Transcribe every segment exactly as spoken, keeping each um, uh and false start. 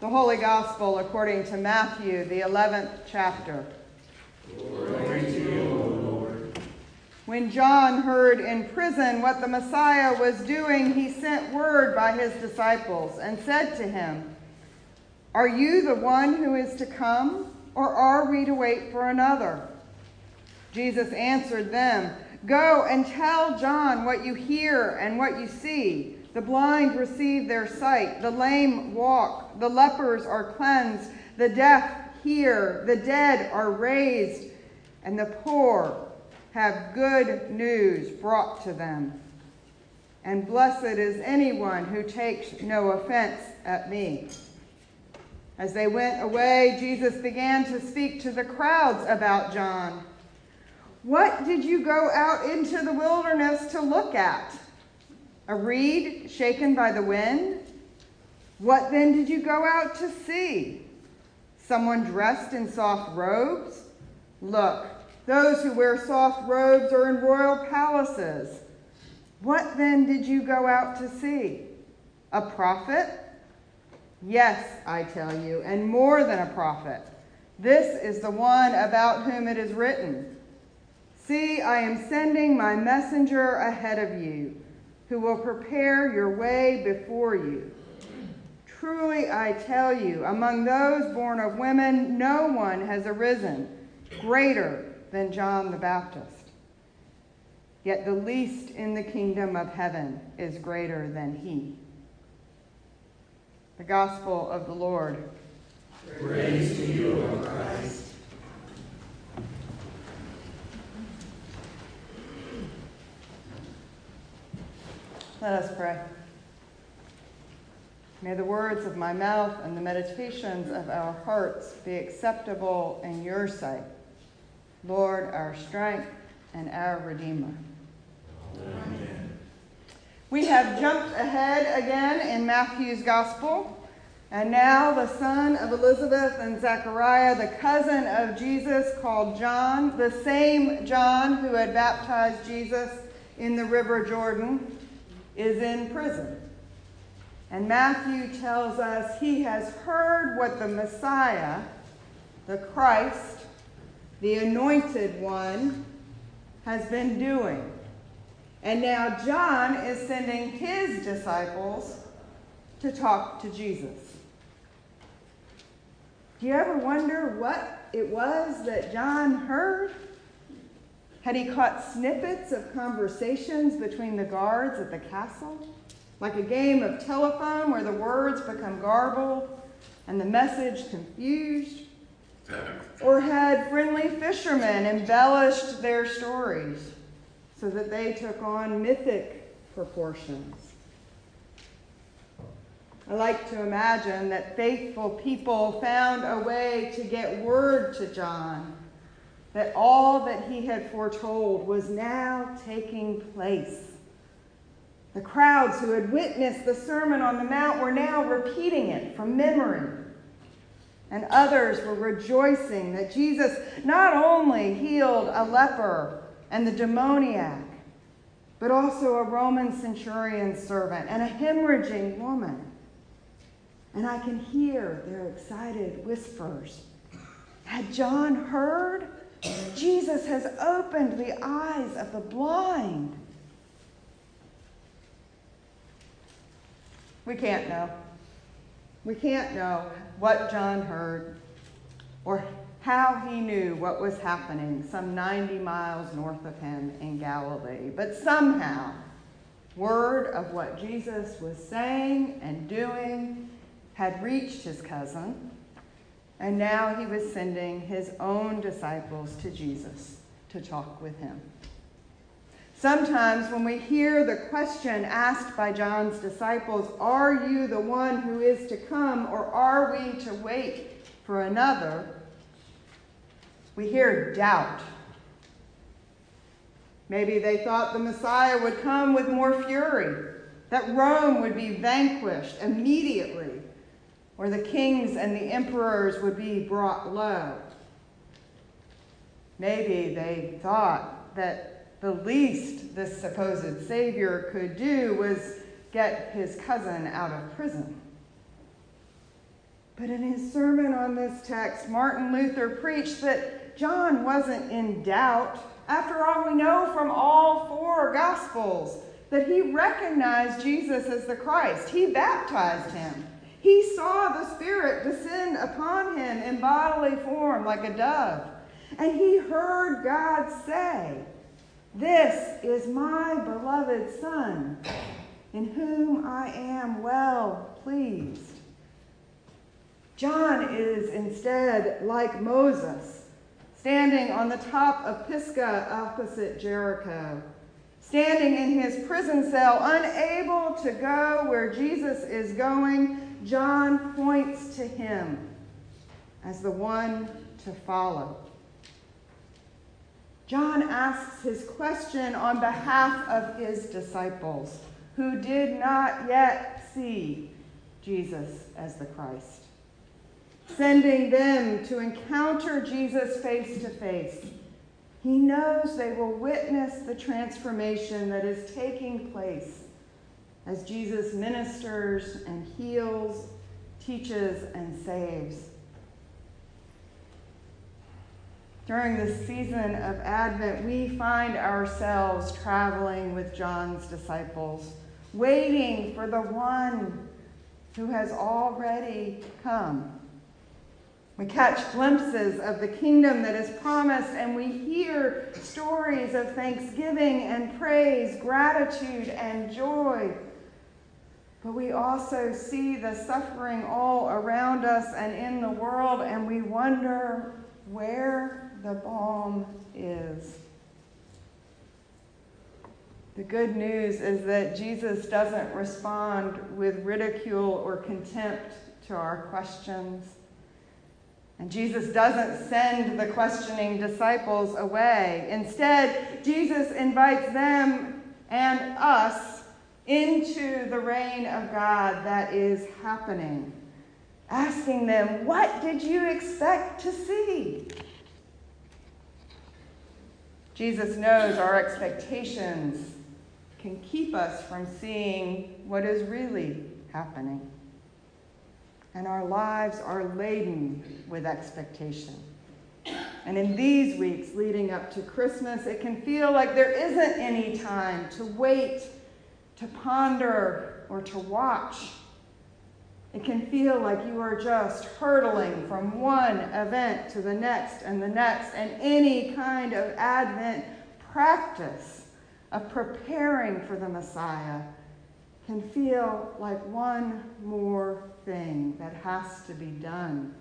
The Holy Gospel according to Matthew, the eleventh chapter. Glory to you, O Lord. When John heard in prison what the Messiah was doing, he sent word by his disciples and said to him, "Are you the one who is to come, or are we to wait for another?" Jesus answered them, "Go and tell John what you hear and what you see. The blind receive their sight, the lame walk, the lepers are cleansed, the deaf hear, the dead are raised, and the poor have good news brought to them. And blessed is anyone who takes no offense at me." As they went away, Jesus began to speak to the crowds about John. "What did you go out into the wilderness to look at? A reed shaken by the wind? What then did you go out to see? Someone dressed in soft robes? Look, those who wear soft robes are in royal palaces. What then did you go out to see? A prophet? Yes, I tell you, and more than a prophet. This is the one about whom it is written, 'See, I am sending my messenger ahead of you, who will prepare your way before you.' Truly I tell you, among those born of women, no one has arisen greater than John the Baptist. Yet the least in the kingdom of heaven is greater than he." The Gospel of the Lord. Praise to you, O Christ. Let us pray. May the words of my mouth and the meditations of our hearts be acceptable in your sight, Lord, our strength and our Redeemer. Amen. We have jumped ahead again in Matthew's Gospel, and now the son of Elizabeth and Zechariah, the cousin of Jesus, called John, the same John who had baptized Jesus in the river Jordan, is in prison. And Matthew tells us he has heard what the Messiah, the Christ, the Anointed One, has been doing. And now John is sending his disciples to talk to Jesus. Do you ever wonder what it was that John heard? Had he caught snippets of conversations between the guards at the castle, like a game of telephone where the words become garbled and the message confused? Or had friendly fishermen embellished their stories so that they took on mythic proportions? I like to imagine that faithful people found a way to get word to John that all that he had foretold was now taking place. The crowds who had witnessed the Sermon on the Mount were now repeating it from memory. And others were rejoicing that Jesus not only healed a leper and the demoniac, but also a Roman centurion's servant and a hemorrhaging woman. And I can hear their excited whispers. Had John heard? Jesus has opened the eyes of the blind. We can't know. We can't know what John heard or how he knew what was happening some ninety miles north of him in Galilee. But somehow, word of what Jesus was saying and doing had reached his cousin. And now he was sending his own disciples to Jesus to talk with him. Sometimes when we hear the question asked by John's disciples, "Are you the one who is to come, or are we to wait for another?" we hear doubt. Maybe they thought the Messiah would come with more fury, that Rome would be vanquished immediately, or the kings and the emperors would be brought low. Maybe they thought that the least this supposed Savior could do was get his cousin out of prison. But in his sermon on this text, Martin Luther preached that John wasn't in doubt. After all, we know from all four Gospels that he recognized Jesus as the Christ. He baptized him. He saw the Spirit descend upon him in bodily form like a dove. And he heard God say, "This is my beloved Son, in whom I am well pleased." John is instead like Moses, standing on the top of Pisgah opposite Jericho, standing in his prison cell, unable to go where Jesus is going. John points to him as the one to follow. John asks his question on behalf of his disciples, who did not yet see Jesus as the Christ, sending them to encounter Jesus face to face. He knows they will witness the transformation that is taking place as Jesus ministers and heals, teaches, and saves. During this season of Advent, we find ourselves traveling with John's disciples, waiting for the one who has already come. We catch glimpses of the kingdom that is promised, and we hear stories of thanksgiving and praise, gratitude and joy. But we also see the suffering all around us and in the world, and we wonder where the balm is. The good news is that Jesus doesn't respond with ridicule or contempt to our questions. And Jesus doesn't send the questioning disciples away. Instead, Jesus invites them and us into the reign of God that is happening, asking them, "What did you expect to see?" Jesus knows our expectations can keep us from seeing what is really happening. And our lives are laden with expectation. And in these weeks leading up to Christmas, it can feel like there isn't any time to wait, to ponder, or to watch. It can feel like you are just hurtling from one event to the next and the next, and any kind of Advent practice of preparing for the Messiah can feel like one more thing that has to be done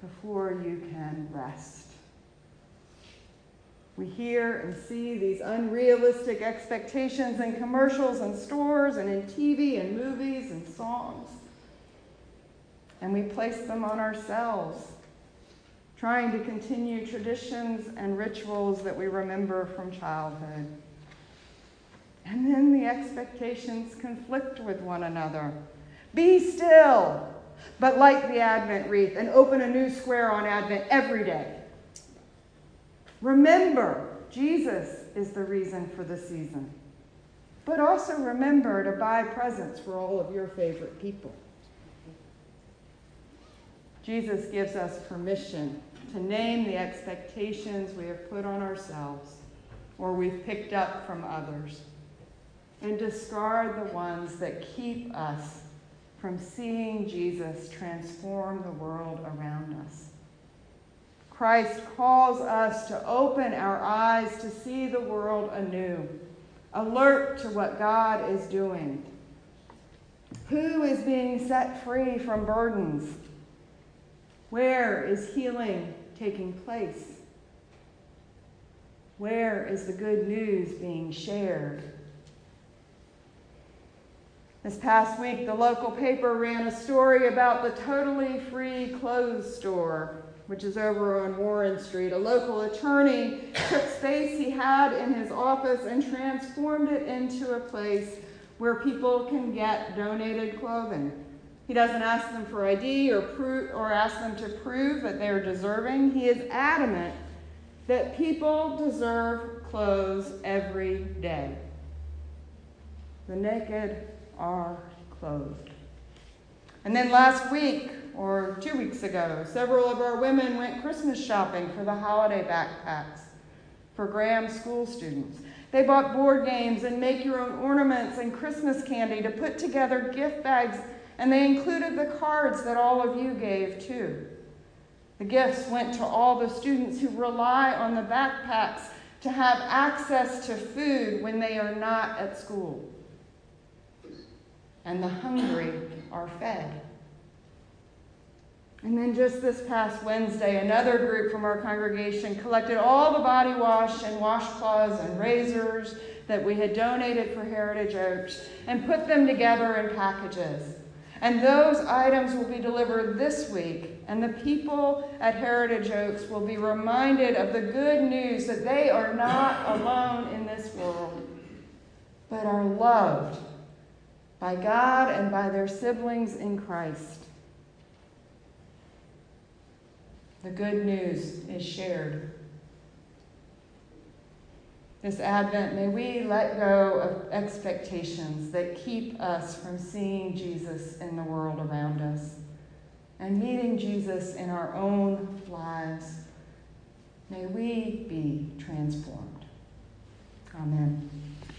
before you can rest. We hear and see these unrealistic expectations in commercials and stores and in T V and movies and songs. And we place them on ourselves, trying to continue traditions and rituals that we remember from childhood. And then the expectations conflict with one another. Be still, but light the Advent wreath and open a new square on Advent every day. Remember, Jesus is the reason for the season. But also remember to buy presents for all of your favorite people. Jesus gives us permission to name the expectations we have put on ourselves or we've picked up from others, and discard the ones that keep us from seeing Jesus transform the world around us. Christ calls us to open our eyes to see the world anew, alert to what God is doing. Who is being set free from burdens? Where is healing taking place? Where is the good news being shared? This past week, the local paper ran a story about the Totally Free Clothes Store, which is over on Warren Street. A local attorney took space he had in his office and transformed it into a place where people can get donated clothing. He doesn't ask them for I D or prove, or ask them to prove that they're deserving. He is adamant that people deserve clothes every day. The naked are clothed. And then last week, or two weeks ago, several of our women went Christmas shopping for the holiday backpacks for Graham school students. They bought board games and make-your-own ornaments and Christmas candy to put together gift bags, and they included the cards that all of you gave, too. The gifts went to all the students who rely on the backpacks to have access to food when they are not at school. And the hungry are fed. And then just this past Wednesday, another group from our congregation collected all the body wash and washcloths and razors that we had donated for Heritage Oaks and put them together in packages. And those items will be delivered this week, and the people at Heritage Oaks will be reminded of the good news that they are not alone in this world, but are loved by God and by their siblings in Christ. The good news is shared. This Advent, may we let go of expectations that keep us from seeing Jesus in the world around us and meeting Jesus in our own lives. May we be transformed. Amen.